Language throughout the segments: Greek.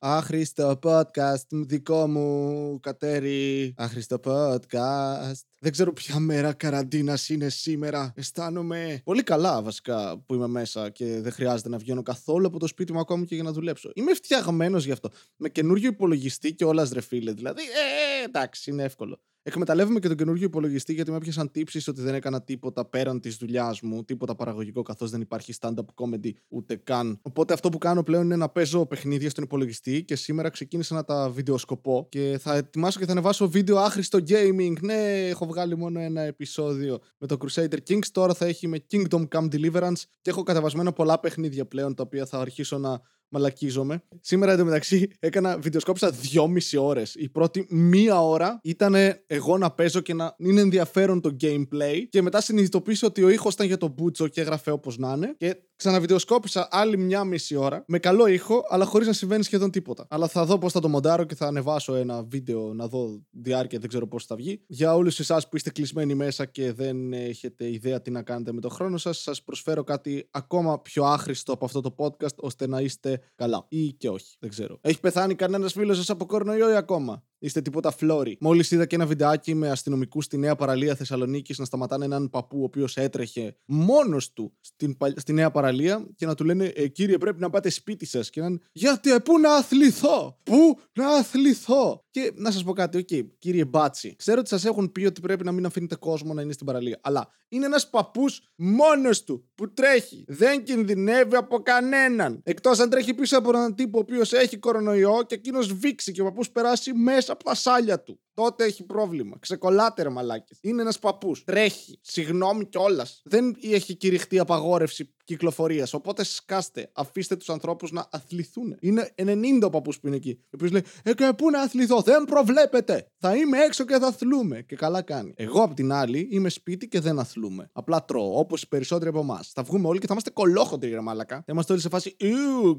Άχρηστο podcast, δικό μου, Κατέρη. Άχρηστο podcast. Δεν ξέρω ποια μέρα καραντίνας είναι σήμερα. Αισθάνομαι πολύ καλά βασικά που είμαι μέσα και δεν χρειάζεται να βγαίνω καθόλου από το σπίτι μου ακόμη και για να δουλέψω. Είμαι φτιαγμένος γι' αυτό. Με καινούριο υπολογιστή κιόλας, ρε φίλε. Δηλαδή, εντάξει, είναι εύκολο. Εκμεταλλεύομαι και τον καινούριο υπολογιστή γιατί με έπιασαν τύψεις ότι δεν έκανα τίποτα πέραν της δουλειάς μου, τίποτα παραγωγικό, καθώς δεν υπάρχει stand-up comedy ούτε καν. Οπότε αυτό που κάνω πλέον είναι να παίζω παιχνίδια στον υπολογιστή και σήμερα ξεκίνησα να τα βιντεοσκοπώ και θα ετοιμάσω και θα ανεβάσω βίντεο άχρηστο gaming. Ναι, έχω βγάλει μόνο ένα επεισόδιο με το Crusader Kings, τώρα θα έχει με Kingdom Come Deliverance και έχω καταβασμένα πολλά παιχνίδια πλέον τα οποία θα αρχίσω να μαλακίζομαι. Σήμερα εντωμεταξύ βιντεοσκόπησα 2,5 ώρες. Η πρώτη μία ώρα ήταν εγώ να παίζω και να είναι ενδιαφέρον το gameplay και μετά συνειδητοποίησα ότι ο ήχος ήταν για τον μπούτσο και έγραφε όπως να είναι και ξαναβιντεοσκόπησα άλλη 1,5 ώρα με καλό ήχο αλλά χωρίς να συμβαίνει σχεδόν τίποτα. Αλλά θα δω πώς θα το μοντάρω και θα ανεβάσω ένα βίντεο να δω διάρκεια, δεν ξέρω πώς θα βγει. Για όλους εσάς που είστε κλεισμένοι μέσα και δεν έχετε ιδέα τι να κάνετε με το χρόνο σας, σας προσφέρω κάτι ακόμα πιο άχρηστο από αυτό το podcast ώστε να είστε καλά ή και όχι, δεν ξέρω. Έχει πεθάνει κανένας φίλος σας από κορονοϊό ή ακόμα? Είστε τίποτα φλόρι? Μόλις είδα και ένα βιντεάκι με αστυνομικούς στη Νέα Παραλία Θεσσαλονίκης να σταματάνε έναν παππού ο οποίος έτρεχε μόνος του στη Νέα Παραλία και να του λένε «Κύριε, πρέπει να πάτε σπίτι σας». Και να λένε «Γιατί, πού να αθληθώ, πού να αθληθώ». Και να σας πω κάτι, OK, κύριε Μπάτσι, ξέρω ότι σας έχουν πει ότι πρέπει να μην αφήνετε κόσμο να είναι στην παραλία. Αλλά είναι ένας παππούς μόνος του που τρέχει. Δεν κινδυνεύει από κανέναν. Εκτός αν τρέχει πίσω από έναν τύπο ο οποίος έχει κορονοϊό και εκείνος βήξει και ο παππούς περάσει μέσα από τα σάλια του. Τότε έχει πρόβλημα. Ξεκολλάτε, ρε μαλάκες. Είναι ένας παππούς. Τρέχει. Συγγνώμη κιόλας. Δεν έχει κηρυχτεί απαγόρευση κυκλοφορίας. Οπότε σκάστε. Αφήστε τους ανθρώπους να αθληθούν. Είναι 90 ο παππούς που είναι εκεί. Ο οποίος λέει: πού να αθληθώ. Δεν προβλέπετε. Θα είμαι έξω και θα αθλούμε. Και καλά κάνει. Εγώ απ' την άλλη είμαι σπίτι και δεν αθλούμε. Απλά τρώω όπως οι περισσότεροι από εμάς. Θα βγούμε όλοι και θα είμαστε κολόχοντροι, ρε μαλάκα. Θα είμαστε όλοι σε φάση: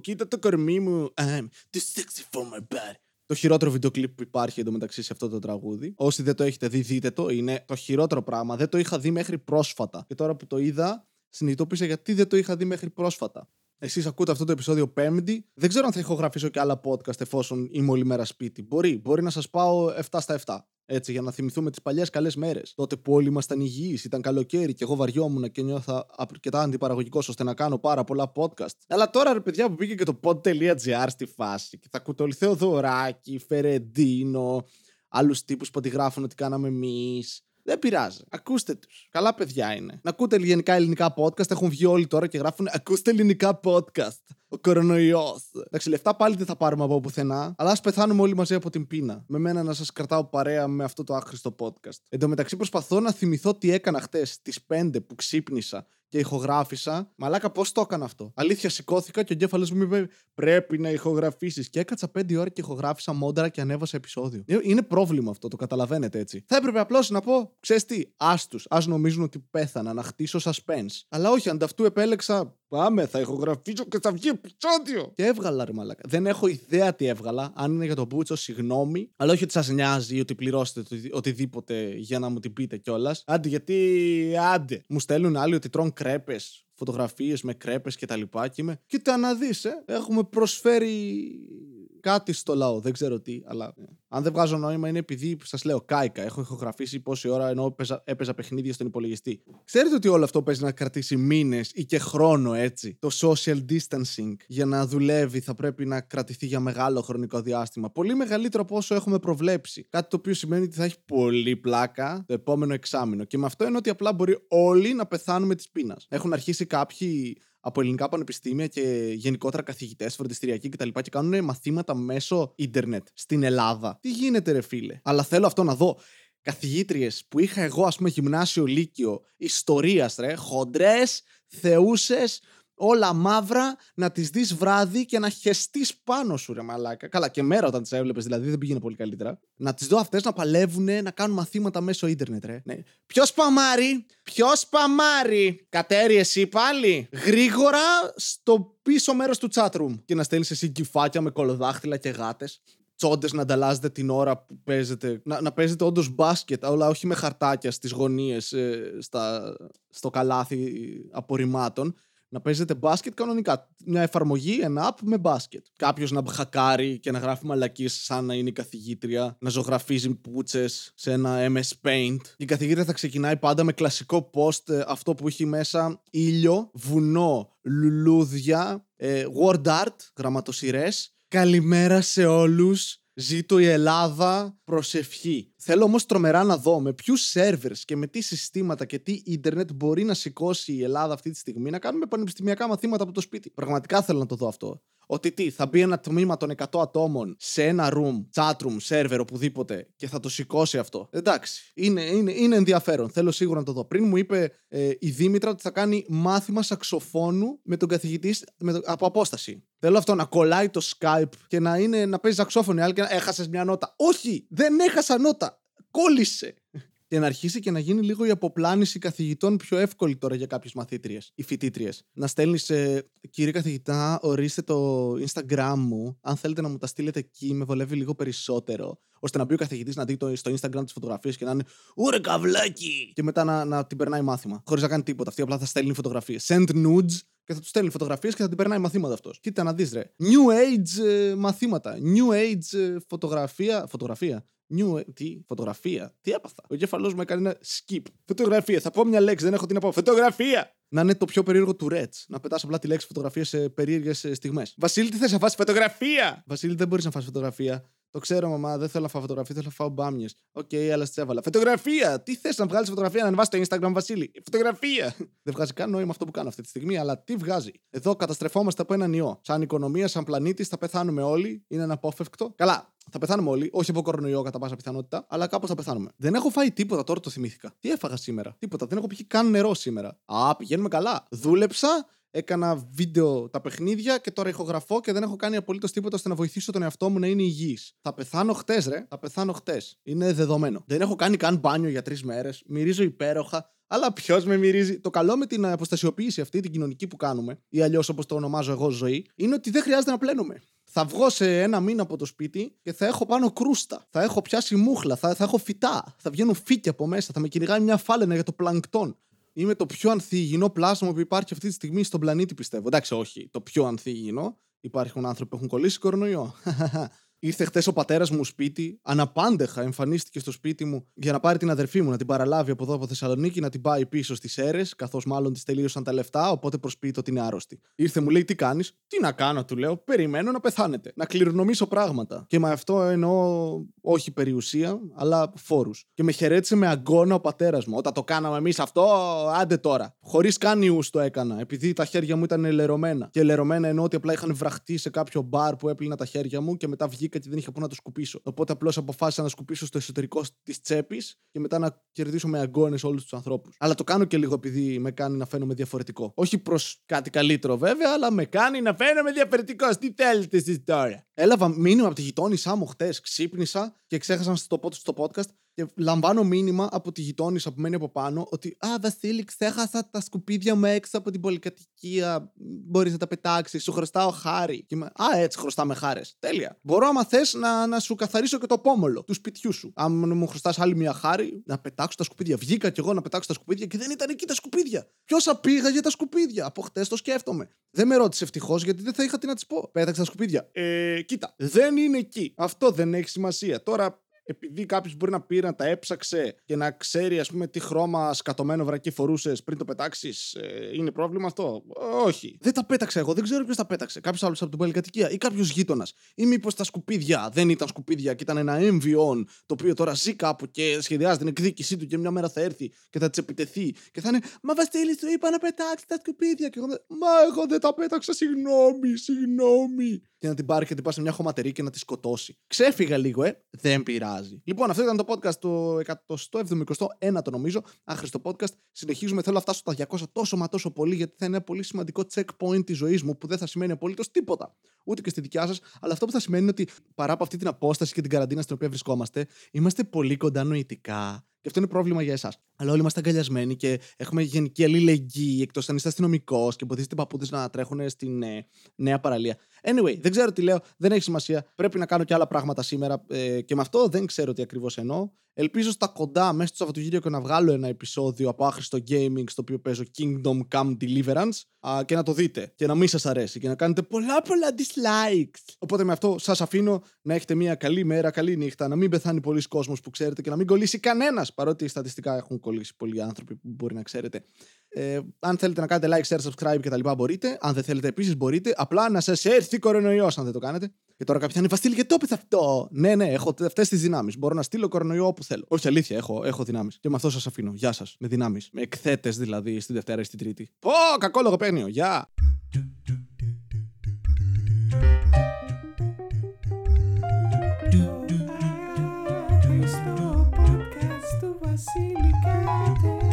κοίτα το κορμί μου. I'm too sexy for my body. Το χειρότερο βιντεοκλίπ που υπάρχει εντωμεταξύ σε αυτό το τραγούδι. Όσοι δεν το έχετε δει, δείτε το. Είναι το χειρότερο πράγμα. Δεν το είχα δει μέχρι πρόσφατα. Και τώρα που το είδα, συνειδητοποίησα γιατί δεν το είχα δει μέχρι πρόσφατα. Εσείς ακούτε αυτό το επεισόδιο Πέμπτη. Δεν ξέρω αν θα ηχογραφήσω και άλλα podcast εφόσον είμαι όλη μέρα σπίτι. Μπορεί να σας πάω 7/7. Έτσι, για να θυμηθούμε τις παλιές καλές μέρες. Τότε που όλοι ήμασταν υγιείς, ήταν καλοκαίρι και εγώ βαριόμουν και νιώθα αρκετά αντιπαραγωγικός ώστε να κάνω πάρα πολλά podcast. Αλλά τώρα, ρε παιδιά, που μπήκε και το pod.gr στη φάση και θα ακούτε όλοι Θεοδωράκη, Φερεντίνο, άλλους τύπους που αντιγράφουν ότι κάναμε εμείς. Δεν πειράζει. Ακούστε τους. Καλά παιδιά είναι. Να ακούτε γενικά ελληνικά podcast. Έχουν βγει όλοι τώρα και γράφουν «Ακούστε ελληνικά podcast. Ο κορονοϊός». Εντάξει, λεφτά πάλι δεν θα πάρουμε από πουθενά. Αλλά ας πεθάνουμε όλοι μαζί από την πείνα. Με μένα να σας κρατάω παρέα με αυτό το άχρηστο podcast. Εν τω μεταξύ προσπαθώ να θυμηθώ τι έκανα χτες στις 5 που ξύπνησα και ηχογράφησα. Μαλάκα, πώς το έκανα αυτό? Αλήθεια, σηκώθηκα και ο εγκέφαλος μου είπε: πρέπει να ηχογραφήσεις. Και έκατσα 5 ώρες και ηχογράφησα μόνταρα και ανέβασα επεισόδιο. Είναι πρόβλημα αυτό, το καταλαβαίνετε έτσι. Θα έπρεπε απλώς να πω: ξέρεις τι, ας νομίζουν ότι πέθανα, να χτίσω suspense. Αλλά όχι, ανταυτού επέλεξα: πάμε, θα ηχογραφήσω και θα βγει επεισόδιο. Και έβγαλα, ρε μαλάκα. Δεν έχω ιδέα τι έβγαλα. Αν είναι για τον Μπούτσο, συγγνώμη. Αλλά όχι ότι σας νοιάζει ή ότι πληρώσετε οτιδήποτε για να μου την πείτε κιόλας. Άντε, γιατί άντε. Μου στέλνουν άλλοι ότι τρώνε κρέπες, φωτογραφίες με κρέπες και τα λοιπά. Και είμαι, κοίτα να δεις, έχουμε προσφέρει κάτι στο λαό. Δεν ξέρω τι, αλλά αν δεν βγάζω νόημα είναι επειδή σας λέω κάηκα. Έχω ηχογραφήσει πόση ώρα ενώ έπαιζα παιχνίδια στον υπολογιστή. Ξέρετε ότι όλο αυτό παίζει να κρατήσει μήνες ή και χρόνο, έτσι. Το social distancing για να δουλεύει θα πρέπει να κρατηθεί για μεγάλο χρονικό διάστημα. Πολύ μεγαλύτερο από όσο έχουμε προβλέψει. Κάτι το οποίο σημαίνει ότι θα έχει πολύ πλάκα το επόμενο εξάμηνο. Και με αυτό εννοώ ότι απλά μπορεί όλοι να πεθάνουμε της πείνας. Έχουν αρχίσει κάποιοι από ελληνικά πανεπιστήμια και γενικότερα καθηγητές, φροντιστηριακοί κτλ. Και κάνουν μαθήματα μέσω ίντερνετ στην Ελλάδα. Τι γίνεται, ρε φίλε? Αλλά θέλω αυτό να δω. Καθηγήτριες που είχα εγώ, ας πούμε, γυμνάσιο, λύκειο, ιστορίας, ρε, χοντρές, θεούσες, όλα μαύρα, να τις δεις βράδυ και να χεστείς πάνω σου, ρε μαλάκα. Καλά, και μέρα όταν τις έβλεπες, δηλαδή δεν πήγαινε πολύ καλύτερα. Να τις δω αυτές να παλεύουνε, να κάνουν μαθήματα μέσω ίντερνετ, ρε. Ναι. Ποιος παμάρει. Κατέρι, εσύ πάλι. Γρήγορα στο πίσω μέρος του chatroom. Και να στέλνεις εσύ κυφάκια με κολοδάχτυλα και γάτες. Τσόντες να ανταλλάζετε την ώρα που παίζετε. Να παίζετε όντως μπάσκετ, αλλά όχι με χαρτάκια στις γωνίες, στο καλάθι απορριμμάτων. να παίζετε μπάσκετ κανονικά. Μια εφαρμογή, ένα app με μπάσκετ. Κάποιος να χακάρει και να γράφει μαλακίες σαν να είναι η καθηγήτρια, να ζωγραφίζει πουτσες σε ένα MS Paint. Η καθηγήτρια θα ξεκινάει πάντα με κλασικό post, αυτό που έχει μέσα ήλιο, βουνό, λουλούδια, word art, γραμματοσειρές. Καλημέρα σε όλους. Ζήτω η Ελλάδα, προσευχή. Θέλω όμως τρομερά να δω με ποιους σερβερς και με τι συστήματα και τι ίντερνετ μπορεί να σηκώσει η Ελλάδα αυτή τη στιγμή να κάνουμε πανεπιστημιακά μαθήματα από το σπίτι. Πραγματικά θέλω να το δω αυτό. Ότι τι, θα μπει ένα τμήμα των 100 ατόμων σε ένα room, chat room, server, οπουδήποτε και θα το σηκώσει αυτό. Εντάξει, είναι ενδιαφέρον. Θέλω σίγουρα να το δω. Πριν μου είπε η Δήμητρα ότι θα κάνει μάθημα σαξοφώνου με τον καθηγητή από απόσταση. Θέλω αυτό να κολλάει το Skype και να παίζει σαξόφωνο. Άλλοι και να έχασες μια νότα. Όχι, δεν έχασα νότα. Κόλλησε. Και να αρχίσει και να γίνει λίγο η αποπλάνηση καθηγητών πιο εύκολη τώρα για κάποιες μαθήτριες ή φοιτήτριες. Να στέλνεις, κύριε καθηγητά, ορίστε το Instagram μου. Αν θέλετε να μου τα στείλετε εκεί, με βολεύει λίγο περισσότερο. Ώστε να μπει ο καθηγητής να δει στο Instagram τις φωτογραφίες και να είναι «Ούρε καβλάκι!» Και μετά να την περνάει μάθημα. Χωρίς να κάνει τίποτα. Αυτή απλά θα στέλνει φωτογραφίες. Send nudes. Και θα του στέλνει φωτογραφίες και θα την περνάει μαθήματα αυτός. Κοίτα να δεις, ρε. New Age μαθήματα. New Age φωτογραφία. Φωτογραφία. Τι, φωτογραφία. Τι έπαθα. Ο εγκέφαλός μου έκανε ένα skip. Φωτογραφία. Θα πω μια λέξη, δεν έχω τι να πω. Φωτογραφία! Να είναι το πιο περίεργο του Reds. Να πετάς απλά τη λέξη φωτογραφία σε περίεργες στιγμές. Βασίλη, τι θες να φας φωτογραφία! Βασίλη, δεν μπορείς να φας φωτογραφία. Το ξέρω, μαμά, δεν θέλω να φάω φωτογραφία, θέλω να φάω μπάμιες. Οκ, αλλά στις έβαλα. Φωτογραφία! Τι θες να βγάλεις φωτογραφία, να ανεβάσεις το Instagram, Βασίλη. Φωτογραφία! Δεν βγάζει καν νόημα αυτό που κάνω αυτή τη στιγμή, αλλά τι βγάζει. Εδώ καταστρεφόμαστε από έναν ιό. Σαν οικονομία, σαν πλανήτης, θα πεθάνουμε όλοι. Είναι αναπόφευκτο. Καλά, θα πεθάνουμε όλοι. Όχι από κορονοϊό κατά πάσα πιθανότητα, αλλά κάπως θα πεθάνουμε. Δεν έχω φάει τίποτα, τώρα το θυμήθηκα. Τι έφαγα σήμερα. Τίποτα. Δεν έχω πιει καν νερό σήμερα. Α, πηγαίνουμε καλά. Δούλεψα. Έκανα βίντεο τα παιχνίδια και τώρα ηχογραφώ και δεν έχω κάνει απολύτως τίποτα ώστε να βοηθήσω τον εαυτό μου να είναι υγιής. Θα πεθάνω χτες, ρε. Θα πεθάνω χτες. Είναι δεδομένο. Δεν έχω κάνει καν μπάνιο για 3 μέρες. Μυρίζω υπέροχα. Αλλά ποιος με μυρίζει. Το καλό με την αποστασιοποίηση αυτή, την κοινωνική που κάνουμε, ή αλλιώς όπως το ονομάζω εγώ ζωή, είναι ότι δεν χρειάζεται να πλένουμε. Θα βγω σε 1 μήνα από το σπίτι και θα έχω πάνω κρούστα. Θα έχω πιάσει μούχλα. Θα έχω φυτά. Θα βγαίνουν φύκια από μέσα. Θα με κυνηγάει μια φάλαινα για το πλανκτόν. Είμαι το πιο ανθυγιεινό πλάσμα που υπάρχει αυτή τη στιγμή στον πλανήτη, πιστεύω. Εντάξει, όχι. Το πιο ανθυγιεινό. Υπάρχουν άνθρωποι που έχουν κολλήσει κορονοϊό. Ήρθε χτες ο πατέρας μου σπίτι, αναπάντεχα εμφανίστηκε στο σπίτι μου για να πάρει την αδερφή μου, να την παραλάβει από εδώ από Θεσσαλονίκη, να την πάει πίσω στις Σέρρες, καθώς μάλλον της τελείωσαν τα λεφτά, οπότε προσποιείται ότι είναι άρρωστη. Ήρθε, μου λέει: Τι κάνεις? Τι να κάνω, του λέω. Περιμένω να πεθάνετε. Να κληρονομήσω πράγματα. Και με αυτό εννοώ όχι περιουσία, αλλά φόρους. Και με χαιρέτησε με αγκώνα ο πατέρας μου. Όταν το κάναμε εμείς αυτό, άντε τώρα. Χωρίς καν ιούς το έκανα, επειδή τα χέρια μου ήταν λερωμένα. Και λερωμένα εννοώ ότι απλά είχαν βραχτεί σε κάποιο μπαρ που έπλυνα τα χέρια μου και μετά βγήκε. Γιατί δεν είχα πού να το σκουπίσω. Οπότε απλώς αποφάσισα να σκουπίσω στο εσωτερικό της τσέπης και μετά να κερδίσω με αγκώνες όλους τους ανθρώπους. Αλλά το κάνω και λίγο επειδή με κάνει να φαίνομαι διαφορετικό. Όχι προς κάτι καλύτερο βέβαια, αλλά με κάνει να φαίνομαι διαφορετικός. Τι θέλετε εσείς τώρα? Έλαβα μήνυμα από τη γειτόνισά μου χτες. Ξύπνησα και ξέχασα να σας το πω στο podcast. Και λαμβάνω μήνυμα από τη γειτόνισσα που μένει από πάνω ότι «Α, Βασίλη, ξέχασα τα σκουπίδια μου έξω από την πολυκατοικία. Μπορείς να τα πετάξεις, σου χρωστάω χάρη». Και είμαι «Α, έτσι χρωστάμε χάρες. Τέλεια. Μπορώ, άμα θες, να σου καθαρίσω και το πόμολο του σπιτιού σου. Αν μου χρωστάς άλλη μια χάρη, να πετάξω τα σκουπίδια». Βγήκα κι εγώ να πετάξω τα σκουπίδια και δεν ήταν εκεί τα σκουπίδια. Ποιος πήγα για τα σκουπίδια? Από χτες το σκέφτομαι. Δεν με ρώτησε ευτυχώς γιατί δεν θα είχα τι να της πω. Πέταξα τα σκουπίδια. Κοίτα, δεν είναι εκεί. Αυτό δεν έχει σημασία. Τώρα. Επειδή κάποιος μπορεί να πήρε, να τα έψαξε και να ξέρει, ας πούμε, τι χρώμα σκατωμένο βρακί φορούσες πριν το πετάξεις, είναι πρόβλημα αυτό? Όχι. Δεν τα πέταξα εγώ, δεν ξέρω ποιος τα πέταξε. Κάποιος άλλος από την πολυκατοικία ή κάποιος γείτονας. Ή μήπως τα σκουπίδια δεν ήταν σκουπίδια και ήταν ένα εμβιόν το οποίο τώρα ζει κάπου και σχεδιάζει την εκδίκησή του και μια μέρα θα έρθει και θα της επιτεθεί και θα είναι «Μα Βασίλη, του είπα να πετάξει τα σκουπίδια». Και εγώ, «Μα εγώ δεν τα πέταξα, συγγνώμη». Και να την πάρει και την πάει σε μια χωματερή και να τη σκοτώσει. Ξέφυγα λίγο, δεν πειράζει. Λοιπόν, αυτό ήταν το podcast το 171, το νομίζω. Άχρηστο podcast. Συνεχίζουμε. Θέλω να φτάσω τα 200 τόσο μα τόσο πολύ, γιατί θα είναι ένα πολύ σημαντικό checkpoint της ζωής μου που δεν θα σημαίνει απολύτως τίποτα. Ούτε και στη δικιά σας. Αλλά αυτό που θα σημαίνει είναι ότι παρά από αυτή την απόσταση και την καραντίνα στην οποία βρισκόμαστε, είμαστε πολύ κοντά νοητικά. Και αυτό είναι πρόβλημα για εσάς. Αλλά όλοι είμαστε αγκαλιασμένοι και έχουμε γενική αλληλεγγύη, εκτός αν είστε αστυνομικός και εμποδίζετε παππούδες να τρέχουν στην νέα παραλία. Anyway, δεν ξέρω τι λέω, δεν έχει σημασία. Πρέπει να κάνω και άλλα πράγματα σήμερα και με αυτό δεν ξέρω τι ακριβώς εννοώ. Ελπίζω στα κοντά, μέσα στο Σαββατοκύριακο, να βγάλω ένα επεισόδιο από Άχρηστο Gaming, στο οποίο παίζω Kingdom Come Deliverance, και να το δείτε και να μην σας αρέσει και να κάνετε πολλά dislikes. Οπότε με αυτό σας αφήνω, να έχετε μια καλή μέρα, καλή νύχτα, να μην πεθάνει πολλοί κόσμος που ξέρετε και να μην κολλήσει κανένας, παρότι στατιστικά έχουν κολλήσει πολλοί άνθρωποι που μπορεί να ξέρετε. Αν θέλετε να κάνετε like, share, subscribe κτλ. Μπορείτε. Αν δεν θέλετε, επίσης μπορείτε. Απλά να σας έρθει κορονοϊός αν δεν το κάνετε. Και τώρα κάποιοι θα είναι Βασίλη, γιατί το έπαιζε αυτό. Ναι, έχω αυτές τις δυνάμεις. Μπορώ να στείλω κορονοϊό όπου θέλω. Όχι, αλήθεια, έχω δυνάμεις. Και με αυτό σας αφήνω. Γεια σας. Με δυνάμεις. Με εκθέτες δηλαδή στη Δευτέρα ή στην Τρίτη. Πω, κακό λογοπαίγνιο. Γεια. Άχρηστο podcast του Βασίλη Κατέρη.